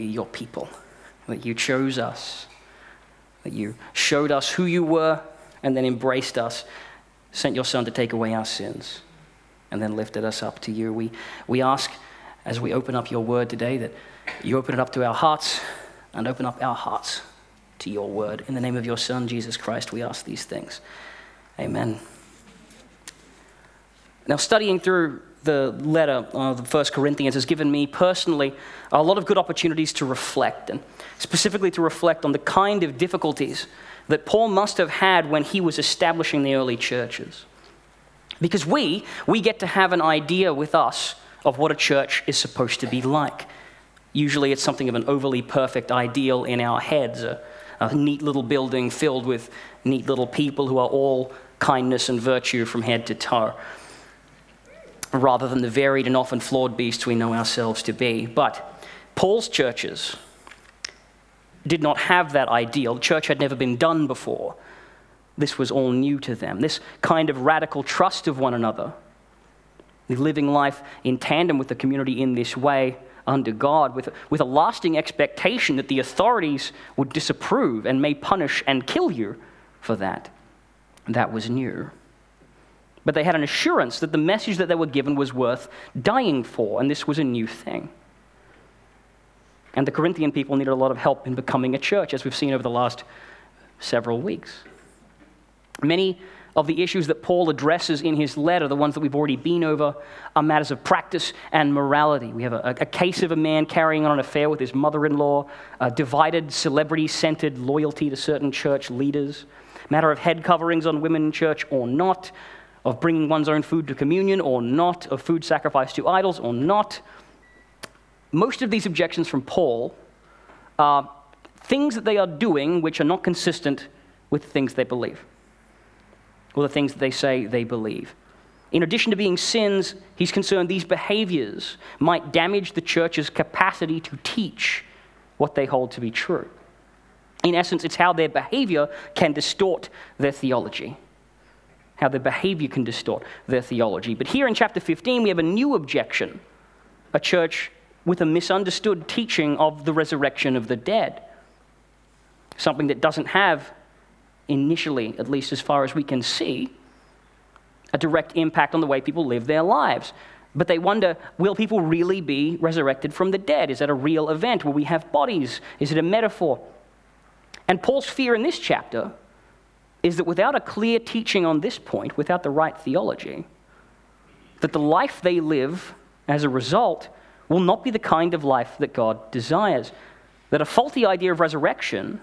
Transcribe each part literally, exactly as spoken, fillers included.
your people, that you chose us, that you showed us who you were, and then embraced us, sent your Son to take away our sins, and then lifted us up to you. We, we ask, as we open up your word today, that you open it up to our hearts, and open up our hearts to your word. In the name of your Son, Jesus Christ, we ask these things. Amen. Now, studying through the letter of First Corinthians has given me personally a lot of good opportunities to reflect, and specifically to reflect on the kind of difficulties that Paul must have had when he was establishing the early churches. Because we, we get to have an idea with us of what a church is supposed to be like. Usually it's something of an overly perfect ideal in our heads, a, a neat little building filled with neat little people who are all kindness and virtue from head to toe, rather than the varied and often flawed beasts we know ourselves to be. But Paul's churches did not have that ideal. The church had never been done before. This was all new to them. This kind of radical trust of one another, the living life in tandem with the community in this way, under God, with, with a lasting expectation that the authorities would disapprove and may punish and kill you for that. And that was new. But they had an assurance that the message that they were given was worth dying for, and this was a new thing. And the Corinthian people needed a lot of help in becoming a church, as we've seen over the last several weeks. Many of the issues that Paul addresses in his letter, the ones that we've already been over, are matters of practice and morality. We have a, a case of a man carrying on an affair with his mother-in-law, a divided, celebrity-centered loyalty to certain church leaders, matter of head coverings on women in church or not, of bringing one's own food to communion or not, of food sacrificed to idols or not. Most of these objections from Paul are things that they are doing which are not consistent with the things they believe, or the things that they say they believe. In addition to being sins, he's concerned these behaviors might damage the church's capacity to teach what they hold to be true. In essence, it's how their behavior can distort their theology. How their behavior can distort their theology. But here in chapter fifteen, we have a new objection, a church with a misunderstood teaching of the resurrection of the dead, something that doesn't have, initially, at least as far as we can see, a direct impact on the way people live their lives. But they wonder, will people really be resurrected from the dead? Is that a real event? Will we have bodies? Is it a metaphor? And Paul's fear in this chapter is that without a clear teaching on this point, without the right theology, that the life they live as a result will not be the kind of life that God desires. That a faulty idea of resurrection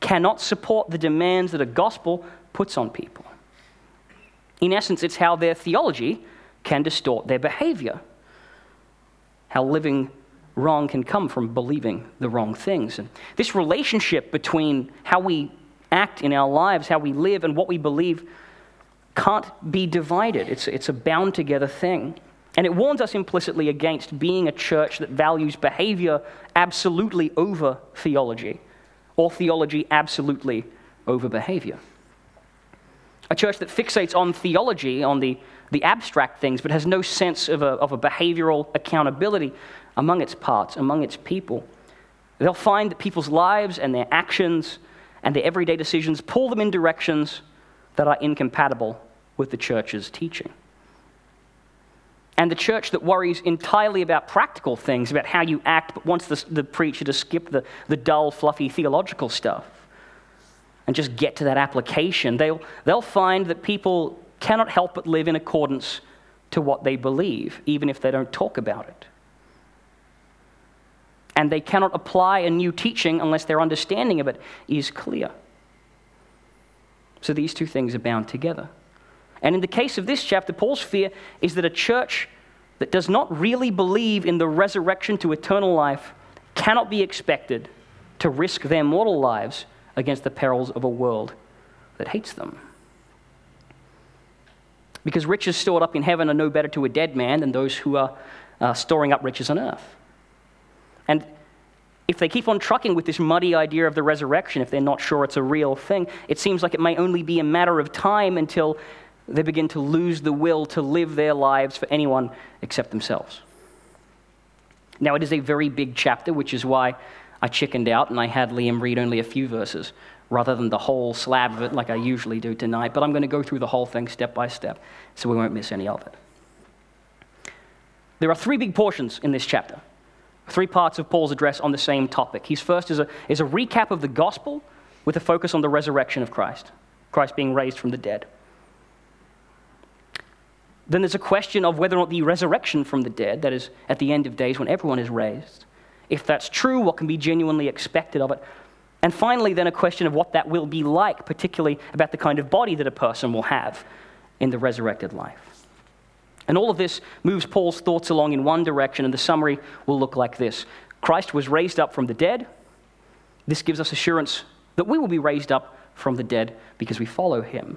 cannot support the demands that a gospel puts on people. In essence, it's how their theology can distort their behavior, how living wrong can come from believing the wrong things. And this relationship between how we act in our lives, how we live, and what we believe can't be divided. It's, it's a bound together thing. And it warns us implicitly against being a church that values behavior absolutely over theology, or theology absolutely over behavior. A church that fixates on theology, on the, the abstract things, but has no sense of a, of a behavioral accountability among its parts, among its people. They'll find that people's lives and their actions and their everyday decisions pull them in directions that are incompatible with the church's teaching. And the church that worries entirely about practical things, about how you act, but wants the, the preacher to skip the, the dull, fluffy theological stuff and just get to that application, they'll, they'll find that people cannot help but live in accordance to what they believe, even if they don't talk about it. And they cannot apply a new teaching unless their understanding of it is clear. So these two things are bound together. And in the case of this chapter, Paul's fear is that a church that does not really believe in the resurrection to eternal life cannot be expected to risk their mortal lives against the perils of a world that hates them. Because riches stored up in heaven are no better to a dead man than those who are uh, storing up riches on earth. And if they keep on trucking with this muddy idea of the resurrection, if they're not sure it's a real thing, it seems like it may only be a matter of time until they begin to lose the will to live their lives for anyone except themselves. Now, it is a very big chapter, which is why I chickened out and I had Liam read only a few verses rather than the whole slab of it like I usually do tonight, but I'm going to go through the whole thing step by step so we won't miss any of it. There are three big portions in this chapter, three parts of Paul's address on the same topic. His first is a, is a recap of the gospel with a focus on the resurrection of Christ, Christ being raised from the dead. Then there's a question of whether or not the resurrection from the dead, that is, at the end of days when everyone is raised, if that's true, what can be genuinely expected of it? And finally, then a question of what that will be like, particularly about the kind of body that a person will have in the resurrected life. And all of this moves Paul's thoughts along in one direction, and the summary will look like this. Christ was raised up from the dead. This gives us assurance that we will be raised up from the dead because we follow him.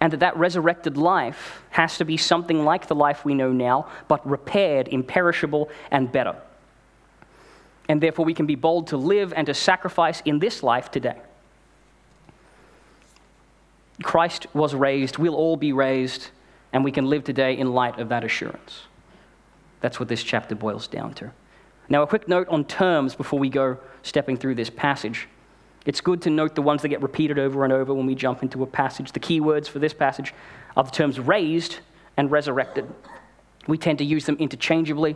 And that that resurrected life has to be something like the life we know now, but repaired, imperishable, and better. And therefore we can be bold to live and to sacrifice in this life today. Christ was raised, we'll all be raised, and we can live today in light of that assurance. That's what this chapter boils down to. Now, a quick note on terms before we go stepping through this passage. It's good to note the ones that get repeated over and over when we jump into a passage. The key words for this passage are the terms raised and resurrected. We tend to use them interchangeably.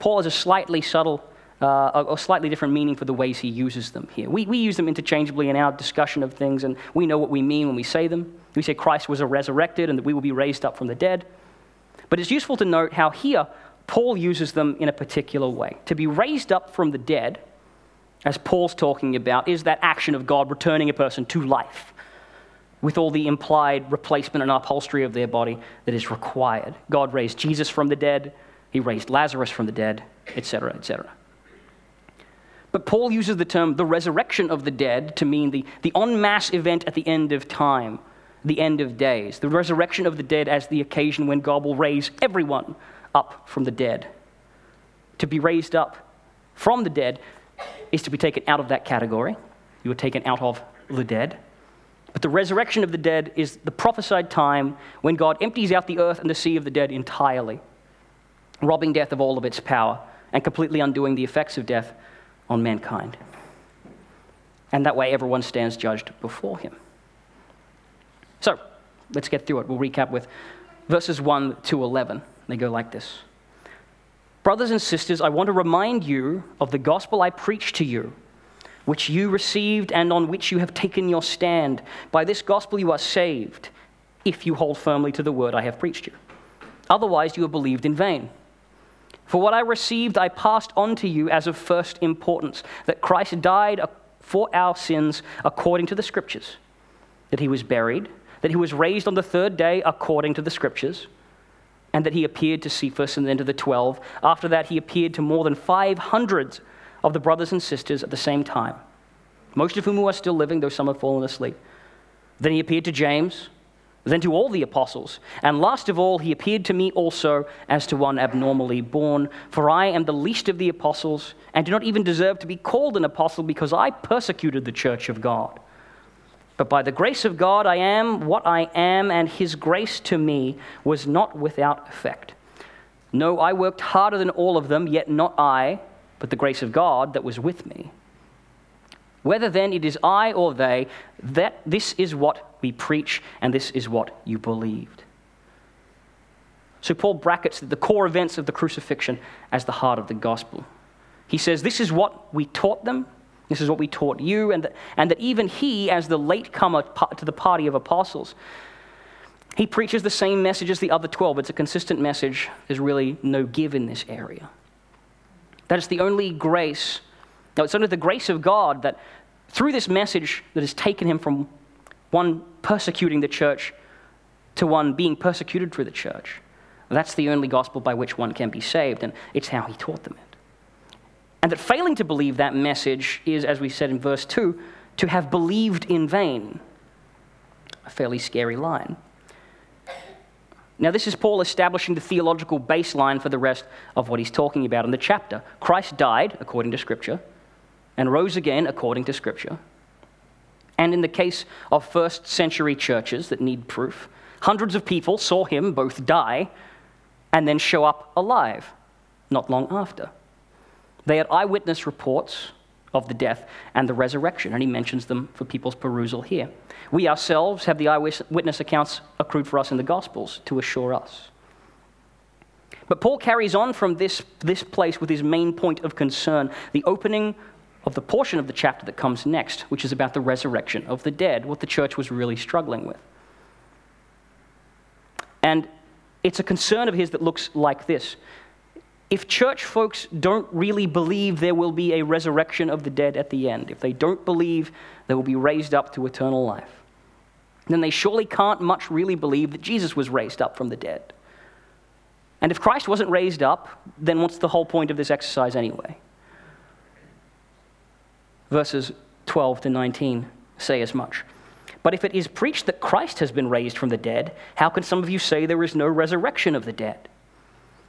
Paul has a slightly subtle Uh, a slightly different meaning for the ways he uses them here. We, we use them interchangeably in our discussion of things, and we know what we mean when we say them. We say Christ was resurrected and that we will be raised up from the dead. But it's useful to note how here Paul uses them in a particular way. To be raised up from the dead, as Paul's talking about, is that action of God returning a person to life with all the implied replacement and upholstery of their body that is required. God raised Jesus from the dead. He raised Lazarus from the dead, et cetera, et cetera. But Paul uses the term the resurrection of the dead to mean the, the en masse event at the end of time, the end of days, the resurrection of the dead as the occasion when God will raise everyone up from the dead. To be raised up from the dead is to be taken out of that category. You are taken out of the dead. But the resurrection of the dead is the prophesied time when God empties out the earth and the sea of the dead entirely, robbing death of all of its power and completely undoing the effects of death on mankind. And that way everyone stands judged before him. So, let's get through it. We'll recap with verses one to eleven. They go like this. Brothers and sisters, I want to remind you of the gospel I preached to you, which you received and on which you have taken your stand. By this gospel you are saved, if you hold firmly to the word I have preached you. Otherwise you have believed in vain. For what I received, I passed on to you as of first importance, that Christ died for our sins according to the Scriptures, that he was buried, that he was raised on the third day according to the Scriptures, and that he appeared to Cephas and then to the twelve. After that, he appeared to more than five hundred of the brothers and sisters at the same time, most of whom are still living, though some have fallen asleep. Then he appeared to James, then to all the apostles, and last of all, he appeared to me also as to one abnormally born, for I am the least of the apostles, and do not even deserve to be called an apostle because I persecuted the church of God. But by the grace of God, I am what I am, and his grace to me was not without effect. No, I worked harder than all of them, yet not I, but the grace of God that was with me. Whether then it is I or they, that this is what we preach, and this is what you believed. So Paul brackets the core events of the crucifixion as the heart of the gospel. He says, this is what we taught them, this is what we taught you, and that, and that even he, as the latecomer to the party of apostles, he preaches the same message as the other twelve. It's a consistent message. There's really no give in this area. That is the only grace. Now, it's under the grace of God that through this message that has taken him from one persecuting the church to one being persecuted for the church, that's the only gospel by which one can be saved, and it's how he taught them it. And that failing to believe that message is, as we said in verse two, to have believed in vain. A fairly scary line. Now, this is Paul establishing the theological baseline for the rest of what he's talking about in the chapter. Christ died, according to Scripture, and rose again according to Scripture. And in the case of first century churches that need proof, hundreds of people saw him both die and then show up alive not long after. They had eyewitness reports of the death and the resurrection, and he mentions them for people's perusal here. We ourselves have the eyewitness accounts accrued for us in the Gospels to assure us. But Paul carries on from this, this place with his main point of concern, the opening of the portion of the chapter that comes next, which is about the resurrection of the dead, what the church was really struggling with. And it's a concern of his that looks like this. If church folks don't really believe there will be a resurrection of the dead at the end, if they don't believe they will be raised up to eternal life, then they surely can't much really believe that Jesus was raised up from the dead. And if Christ wasn't raised up, then what's the whole point of this exercise anyway? Verses twelve to nineteen say as much. But if it is preached that Christ has been raised from the dead, how can some of you say there is no resurrection of the dead?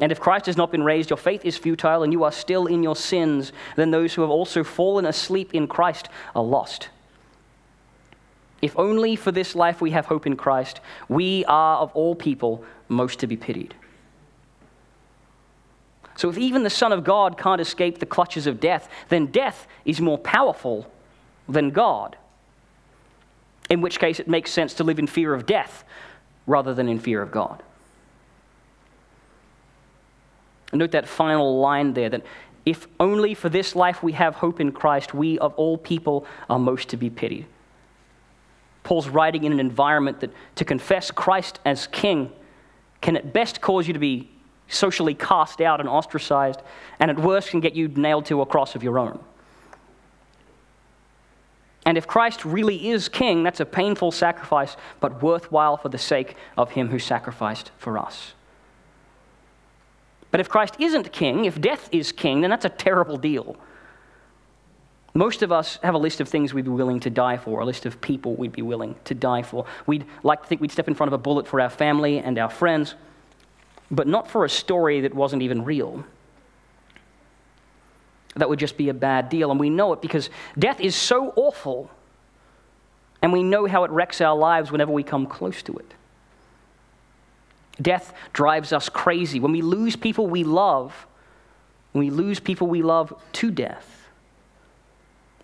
And if Christ has not been raised, your faith is futile and you are still in your sins. Then those who have also fallen asleep in Christ are lost. If only for this life we have hope in Christ, we are of all people most to be pitied. So if even the Son of God can't escape the clutches of death, then death is more powerful than God. In which case it makes sense to live in fear of death rather than in fear of God. And note that final line there, that if only for this life we have hope in Christ, we of all people are most to be pitied. Paul's writing in an environment that to confess Christ as king can at best cause you to be socially cast out and ostracized, and at worst can get you nailed to a cross of your own. And if Christ really is king, that's a painful sacrifice, but worthwhile for the sake of him who sacrificed for us. But if Christ isn't king, if death is king, then that's a terrible deal. Most of us have a list of things we'd be willing to die for, a list of people we'd be willing to die for. We'd like to think we'd step in front of a bullet for our family and our friends, but not for a story that wasn't even real. That would just be a bad deal, and we know it because death is so awful, and we know how it wrecks our lives whenever we come close to it. Death drives us crazy. When we lose people we love, when we lose people we love to death,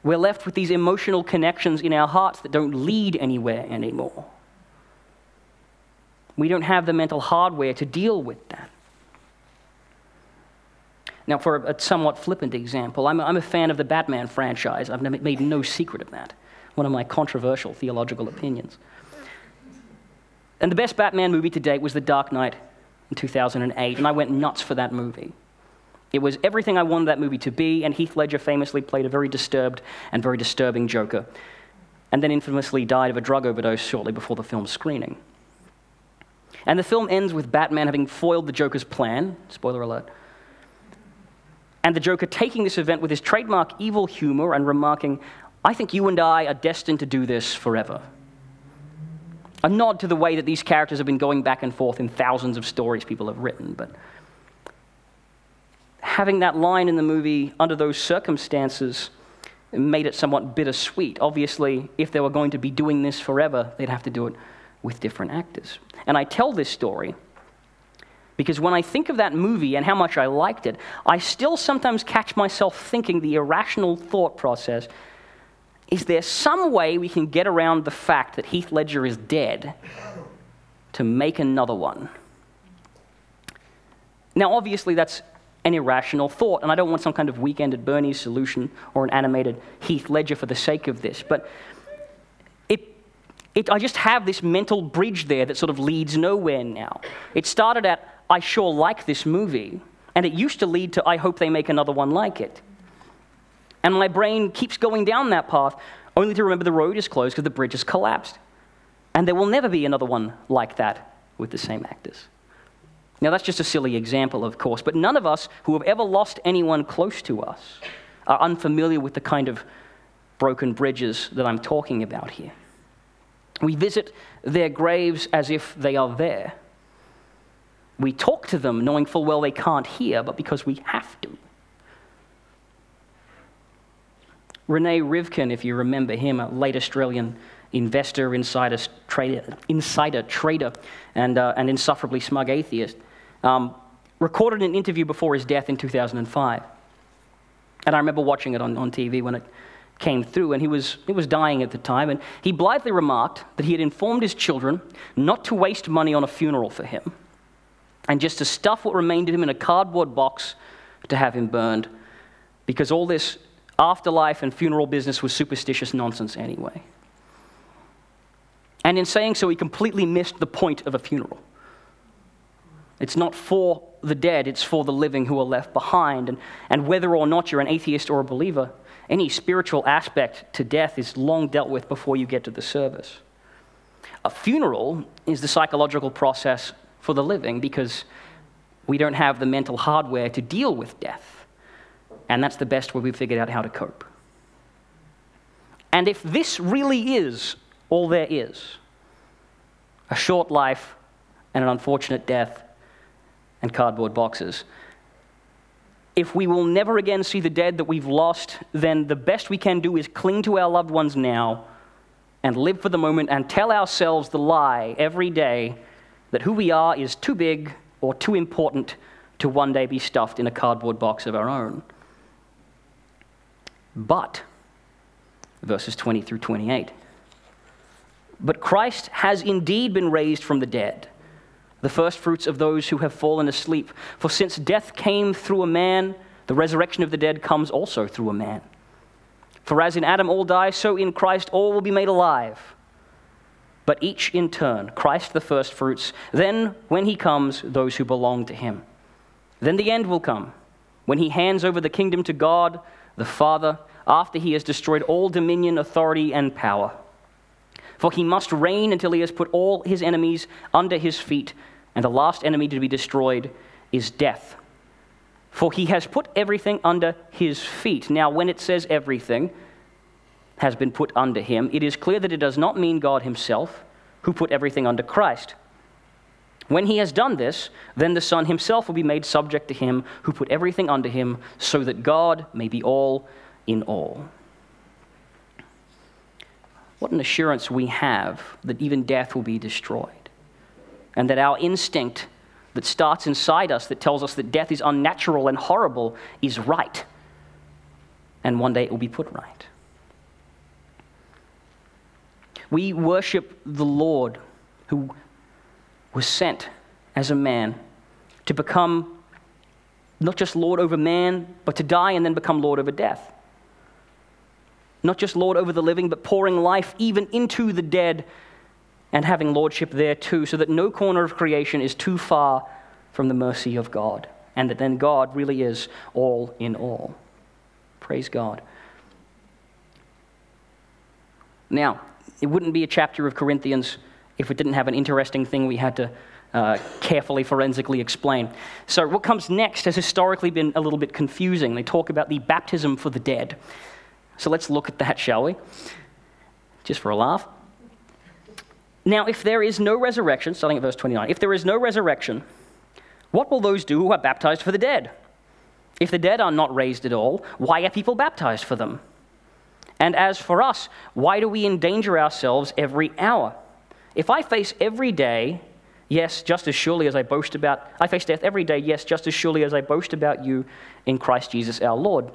we're left with these emotional connections in our hearts that don't lead anywhere anymore. We don't have the mental hardware to deal with that. Now, for a somewhat flippant example, I'm a fan of the Batman franchise. I've made no secret of that. One of my controversial theological opinions. And the best Batman movie to date was The Dark Knight in two thousand eight, and I went nuts for that movie. It was everything I wanted that movie to be, and Heath Ledger famously played a very disturbed and very disturbing Joker, and then infamously died of a drug overdose shortly before the film's screening. And the film ends with Batman having foiled the Joker's plan, spoiler alert, and the Joker taking this event with his trademark evil humor and remarking, "I think you and I are destined to do this forever." A nod to the way that these characters have been going back and forth in thousands of stories people have written, but having that line in the movie under those circumstances made it somewhat bittersweet. Obviously, if they were going to be doing this forever, they'd have to do it with different actors. And I tell this story because when I think of that movie and how much I liked it, I still sometimes catch myself thinking the irrational thought process, is there some way we can get around the fact that Heath Ledger is dead to make another one? Now, obviously, that's an irrational thought, and I don't want some kind of Weekend at Bernie's solution or an animated Heath Ledger for the sake of this, but it, it, I just have this mental bridge there that sort of leads nowhere now. It started at, I sure like this movie, and it used to lead to, I hope they make another one like it. And my brain keeps going down that path, only to remember the road is closed because the bridge has collapsed. And there will never be another one like that with the same actors. Now, that's just a silly example, of course, but none of us who have ever lost anyone close to us are unfamiliar with the kind of broken bridges that I'm talking about here. We visit their graves as if they are there. We talk to them knowing full well they can't hear, but because we have to. Rene Rivkin, if you remember him, a late Australian investor, insider trader, insider trader and uh, an insufferably smug atheist, um, recorded an interview before his death in two thousand five. And I remember watching it on, on T V when it came through, and he was, he was dying at the time, and he blithely remarked that he had informed his children not to waste money on a funeral for him, and just to stuff what remained of him in a cardboard box to have him burned, because all this afterlife and funeral business was superstitious nonsense anyway. And in saying so, he completely missed the point of a funeral. It's not for the dead, it's for the living who are left behind. And, and whether or not you're an atheist or a believer, any spiritual aspect to death is long dealt with before you get to the service. A funeral is the psychological process for the living because we don't have the mental hardware to deal with death. And that's the best way we've figured out how to cope. And if this really is all there is, a short life and an unfortunate death and cardboard boxes, if we will never again see the dead that we've lost, then the best we can do is cling to our loved ones now and live for the moment and tell ourselves the lie every day that who we are is too big or too important to one day be stuffed in a cardboard box of our own. But, verses twenty through twenty-eight, but Christ has indeed been raised from the dead, the firstfruits of those who have fallen asleep. For since death came through a man, the resurrection of the dead comes also through a man. For as in Adam all die, so in Christ all will be made alive. But each in turn, Christ the firstfruits, then when he comes, those who belong to him. Then the end will come, when he hands over the kingdom to God, the Father, after he has destroyed all dominion, authority, and power. For he must reign until he has put all his enemies under his feet, and the last enemy to be destroyed is death. For he has put everything under his feet. Now, when it says everything has been put under him, it is clear that it does not mean God himself, who put everything under Christ. When he has done this, then the Son himself will be made subject to him who put everything under him, so that God may be all in all. What an assurance we have that even death will be destroyed. And that our instinct that starts inside us, that tells us that death is unnatural and horrible, is right. And one day it will be put right. We worship the Lord who was sent as a man to become not just Lord over man, but to die and then become Lord over death. Not just Lord over the living, but pouring life even into the dead and having lordship there too, so that no corner of creation is too far from the mercy of God, and that then God really is all in all. Praise God. Now, it wouldn't be a chapter of Corinthians if it didn't have an interesting thing we had to uh, carefully, forensically explain. So what comes next has historically been a little bit confusing. They talk about the baptism for the dead. So let's look at that, shall we? Just for a laugh. Now, if there is no resurrection, starting at verse twenty-nine, if there is no resurrection, what will those do who are baptized for the dead? If the dead are not raised at all, why are people baptized for them? And as for us, why do we endanger ourselves every hour? If I face every day, yes, just as surely as I boast about, I face death every day, yes, just as surely as I boast about you in Christ Jesus our Lord.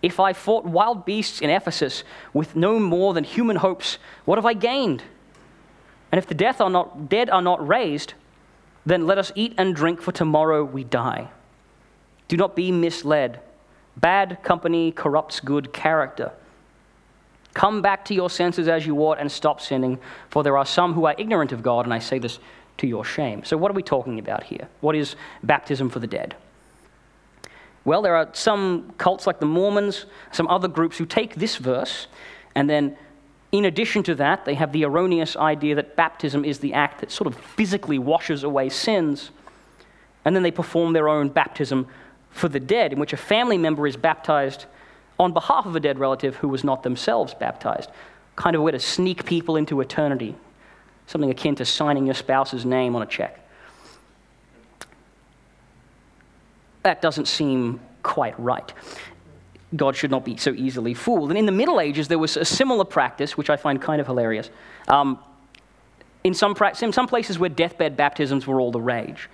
If I fought wild beasts in Ephesus with no more than human hopes, what have I gained? And if the death are not, dead are not raised, then let us eat and drink, for tomorrow we die. Do not be misled. Bad company corrupts good character. Come back to your senses as you ought and stop sinning, for there are some who are ignorant of God, and I say this to your shame. So what are we talking about here? What is baptism for the dead? Well, there are some cults like the Mormons, some other groups who take this verse, and then in addition to that, they have the erroneous idea that baptism is the act that sort of physically washes away sins, and then they perform their own baptism for the dead, in which a family member is baptized on behalf of a dead relative who was not themselves baptized. Kind of a way to sneak people into eternity. Something akin to signing your spouse's name on a check. That doesn't seem quite right. God should not be so easily fooled. And in the Middle Ages, there was a similar practice, which I find kind of hilarious. Um, in, some pra- in some places where deathbed baptisms were all the rage.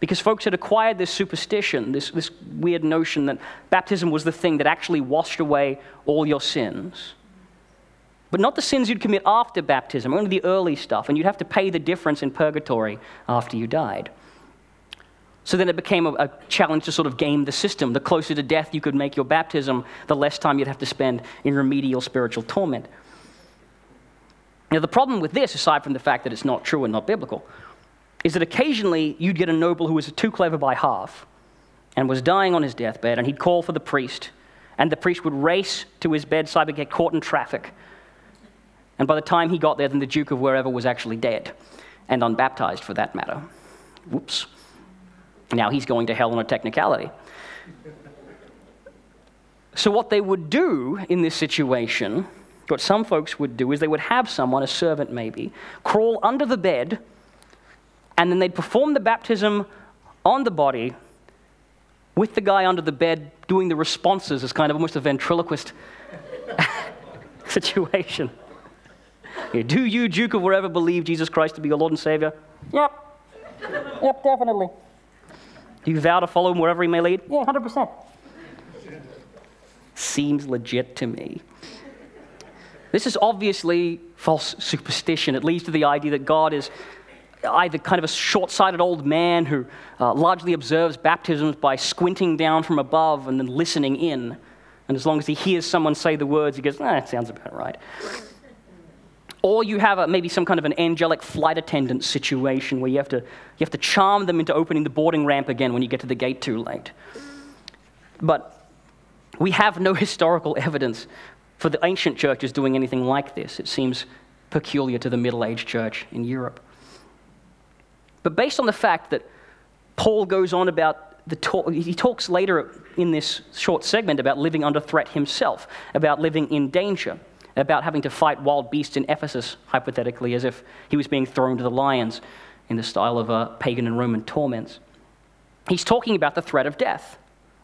Because folks had acquired this superstition, this, this weird notion that baptism was the thing that actually washed away all your sins. But not the sins you'd commit after baptism, only the early stuff, and you'd have to pay the difference in purgatory after you died. So then it became a, a challenge to sort of game the system. The closer to death you could make your baptism, the less time you'd have to spend in remedial spiritual torment. Now, the problem with this, aside from the fact that it's not true and not biblical, is that occasionally you'd get a noble who was too clever by half and was dying on his deathbed, and he'd call for the priest, and the priest would race to his bedside but get caught in traffic. And by the time he got there, then the Duke of wherever was actually dead and unbaptized, for that matter. Whoops. Now he's going to hell on a technicality. So what they would do in this situation, what some folks would do, is they would have someone, a servant maybe, crawl under the bed, and then they'd perform the baptism on the body with the guy under the bed doing the responses as kind of almost a ventriloquist situation. Do you, Duke of wherever, believe Jesus Christ to be your Lord and Savior? Yep. Yep, definitely. Do you vow to follow him wherever he may lead? Yeah, one hundred percent. Seems legit to me. This is obviously false superstition. It leads to the idea that God is either kind of a short-sighted old man who uh, largely observes baptisms by squinting down from above and then listening in. And as long as he hears someone say the words, he goes, ah, that sounds about right. Or you have a, maybe some kind of an angelic flight attendant situation where you have to you have to charm them into opening the boarding ramp again when you get to the gate too late. But we have no historical evidence for the ancient churches doing anything like this. It seems peculiar to the Middle Age church in Europe. But based on the fact that Paul goes on about the talk, he talks later in this short segment about living under threat himself, about living in danger, about having to fight wild beasts in Ephesus, hypothetically, as if he was being thrown to the lions in the style of uh, pagan and Roman torments. He's talking about the threat of death,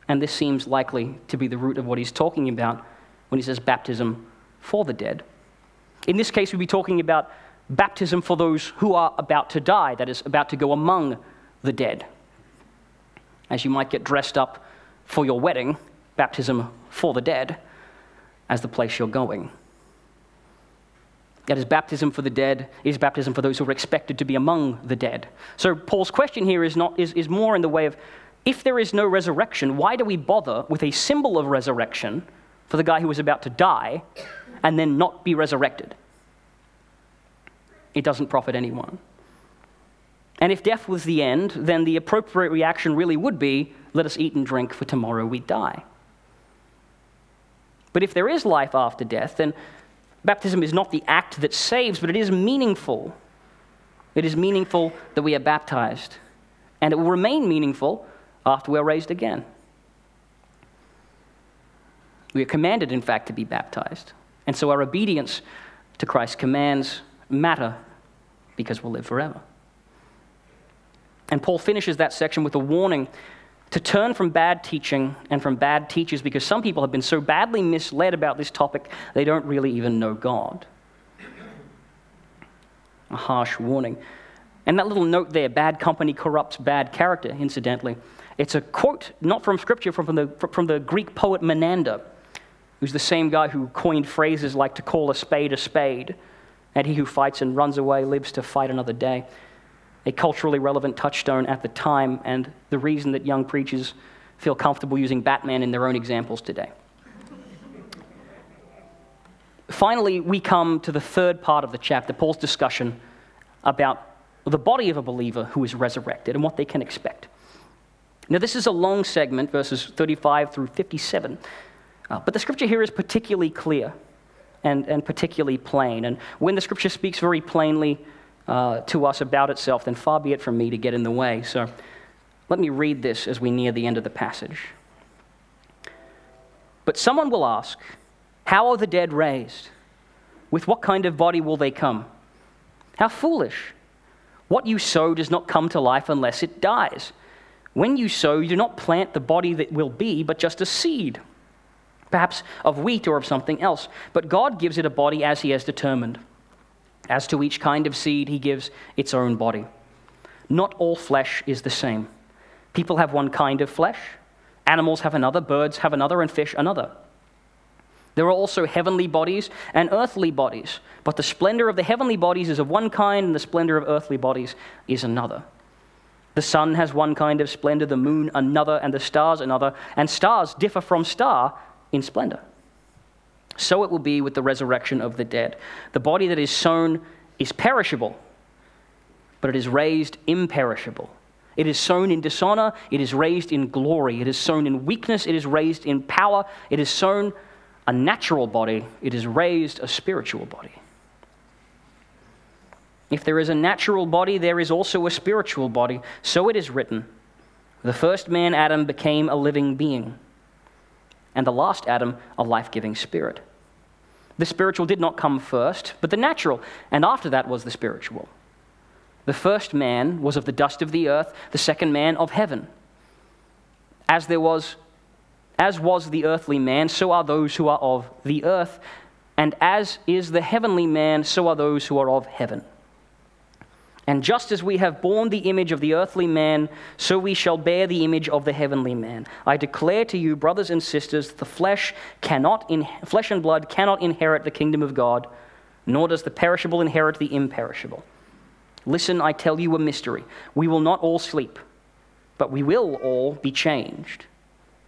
and this seems likely to be the root of what he's talking about when he says baptism for the dead. In this case, we'd be talking about baptism for those who are about to die, that is, about to go among the dead. As you might get dressed up for your wedding, baptism for the dead as the place you're going. That is, baptism for the dead is baptism for those who are expected to be among the dead. So Paul's question here is not is, is more in the way of, if there is no resurrection, why do we bother with a symbol of resurrection for the guy who was about to die and then not be resurrected? It doesn't profit anyone. And if death was the end, then the appropriate reaction really would be, let us eat and drink, for tomorrow we die. But if there is life after death, then baptism is not the act that saves, but it is meaningful. It is meaningful that we are baptized, and it will remain meaningful after we are raised again. We are commanded, in fact, to be baptized, and so our obedience to Christ's commands matter because we'll live forever. And Paul finishes that section with a warning to turn from bad teaching and from bad teachers, because some people have been so badly misled about this topic, they don't really even know God. A harsh warning. And that little note there, bad company corrupts bad character, incidentally. It's a quote, not from Scripture, from the, from the Greek poet Menander, who's the same guy who coined phrases like to call a spade a spade, and he who fights and runs away lives to fight another day. A culturally relevant touchstone at the time, and the reason that young preachers feel comfortable using Batman in their own examples today. Finally, we come to the third part of the chapter, Paul's discussion about the body of a believer who is resurrected and what they can expect. Now, this is a long segment, verses thirty-five through fifty-seven, uh, but the scripture here is particularly clear and, and particularly plain, and when the scripture speaks very plainly Uh, to us about itself, then far be it from me to get in the way. So let me read this as we near the end of the passage. But someone will ask, how are the dead raised? With what kind of body will they come? How foolish! What you sow does not come to life unless it dies. When you sow, you do not plant the body that will be, but just a seed, perhaps of wheat or of something else. But God gives it a body as he has determined. As to each kind of seed, he gives its own body. Not all flesh is the same. People have one kind of flesh. Animals have another, birds have another, and fish another. There are also heavenly bodies and earthly bodies, but the splendor of the heavenly bodies is of one kind, and the splendor of earthly bodies is another. The sun has one kind of splendor, the moon another, and the stars another, and stars differ from star in splendor. So it will be with the resurrection of the dead. The body that is sown is perishable, but it is raised imperishable. It is sown in dishonor, it is raised in glory. It is sown in weakness, it is raised in power. It is sown a natural body, it is raised a spiritual body. If there is a natural body, there is also a spiritual body. So it is written, the first man, Adam, became a living being, and the last Adam, a life-giving spirit. The spiritual did not come first, but the natural, and after that was the spiritual. The first man was of the dust of the earth, the second man of heaven. As there was As was the earthly man, so are those who are of the earth, and as is the heavenly man, so are those who are of heaven. And just as we have borne the image of the earthly man, so we shall bear the image of the heavenly man. I declare to you, brothers and sisters, the flesh cannot, in, flesh and blood cannot inherit the kingdom of God, nor does the perishable inherit the imperishable. Listen, I tell you a mystery. We will not all sleep, but we will all be changed.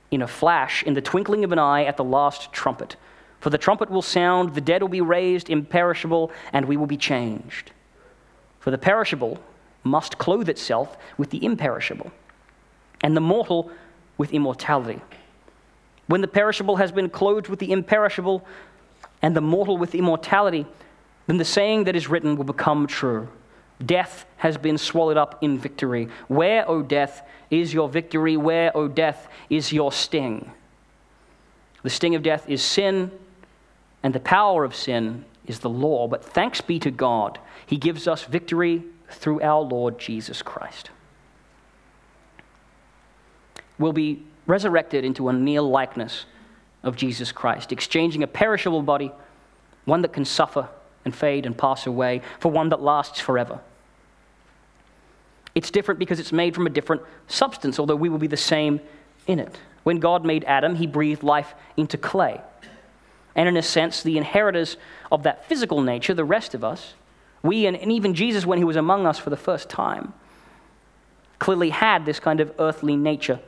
In a flash, in the twinkling of an eye, at the last trumpet. For the trumpet will sound, the dead will be raised imperishable, and we will be changed. For the perishable must clothe itself with the imperishable, and the mortal with immortality. When the perishable has been clothed with the imperishable, and the mortal with immortality, then the saying that is written will become true. Death has been swallowed up in victory. Where, O death, is your victory? Where, O death, is your sting? The sting of death is sin, and the power of sin is the law. But thanks be to God, he gives us victory through our Lord Jesus Christ. We'll be resurrected into a mere likeness of Jesus Christ, exchanging a perishable body, one that can suffer and fade and pass away, for one that lasts forever. It's different because it's made from a different substance, although we will be the same in it. When God made Adam, he breathed life into clay. And in a sense, the inheritors of that physical nature, the rest of us, we and even Jesus when he was among us for the first time, clearly had this kind of earthly nature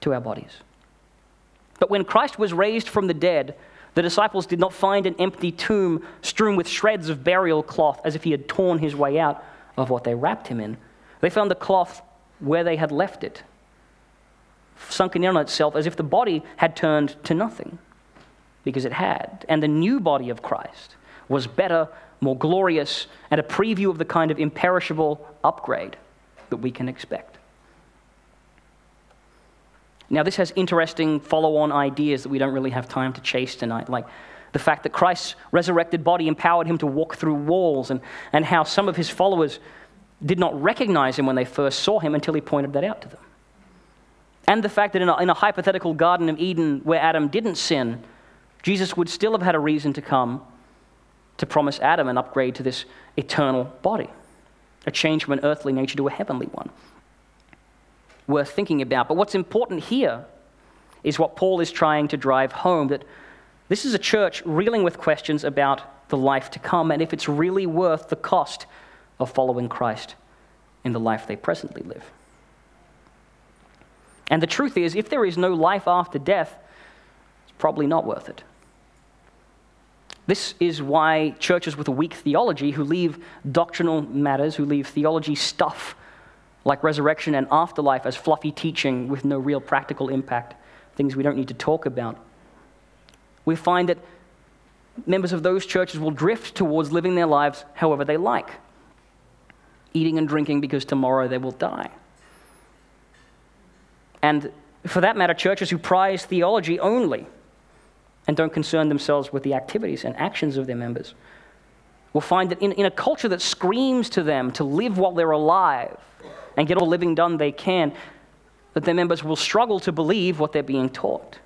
to our bodies. But when Christ was raised from the dead, the disciples did not find an empty tomb strewn with shreds of burial cloth as if he had torn his way out of what they wrapped him in. They found the cloth where they had left it, sunken in on itself as if the body had turned to nothing, because it had. And the new body of Christ was better, more glorious, and a preview of the kind of imperishable upgrade that we can expect. Now, this has interesting follow-on ideas that we don't really have time to chase tonight, like the fact that Christ's resurrected body empowered him to walk through walls, and, and how some of his followers did not recognize him when they first saw him until he pointed that out to them. And the fact that in a, in a hypothetical Garden of Eden where Adam didn't sin, Jesus would still have had a reason to come to promise Adam an upgrade to this eternal body, a change from an earthly nature to a heavenly one. Worth thinking about. But what's important here is what Paul is trying to drive home, that this is a church reeling with questions about the life to come and if it's really worth the cost of following Christ in the life they presently live. And the truth is, if there is no life after death, it's probably not worth it. This is why churches with a weak theology, who leave doctrinal matters, who leave theology stuff like resurrection and afterlife as fluffy teaching with no real practical impact, things we don't need to talk about, we find that members of those churches will drift towards living their lives however they like, eating and drinking because tomorrow they will die. And for that matter, churches who prize theology only and don't concern themselves with the activities and actions of their members. We'll find that in, in a culture that screams to them to live while they're alive and get all living done they can, that their members will struggle to believe what they're being taught.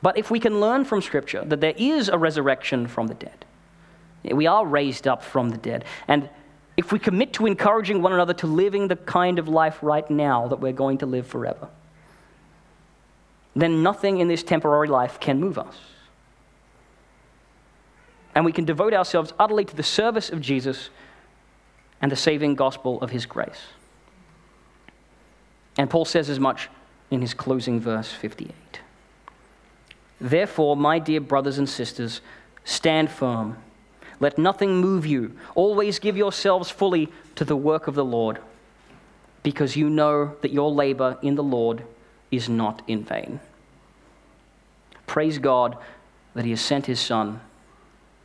But if we can learn from Scripture that there is a resurrection from the dead, we are raised up from the dead, and if we commit to encouraging one another to living the kind of life right now that we're going to live forever, then nothing in this temporary life can move us. And we can devote ourselves utterly to the service of Jesus and the saving gospel of his grace. And Paul says as much in his closing verse fifty-eight. Therefore, my dear brothers and sisters, stand firm. Let nothing move you. Always give yourselves fully to the work of the Lord, because you know that your labor in the Lord is not in vain. Praise God that he has sent his Son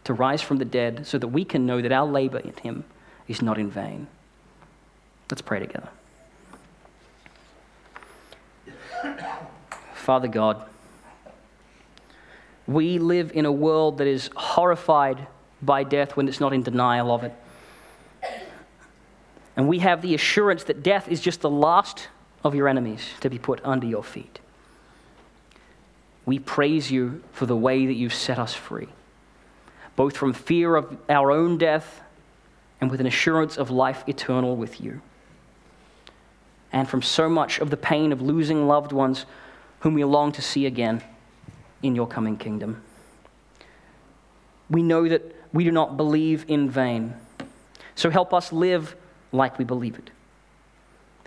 to rise from the dead so that we can know that our labor in him is not in vain. Let's pray together. Father God, we live in a world that is horrified by death when it's not in denial of it. And we have the assurance that death is just the last of your enemies to be put under your feet. We praise you for the way that you've set us free, both from fear of our own death and with an assurance of life eternal with you, and from so much of the pain of losing loved ones whom we long to see again in your coming kingdom. We know that we do not believe in vain, so help us live like we believe it.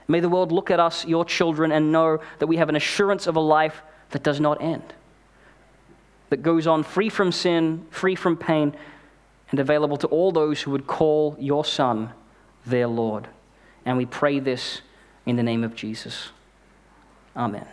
May the world look at us, your children, and know that we have an assurance of a life that does not end, that goes on free from sin, free from pain, and available to all those who would call your Son their Lord. And we pray this in the name of Jesus. Amen.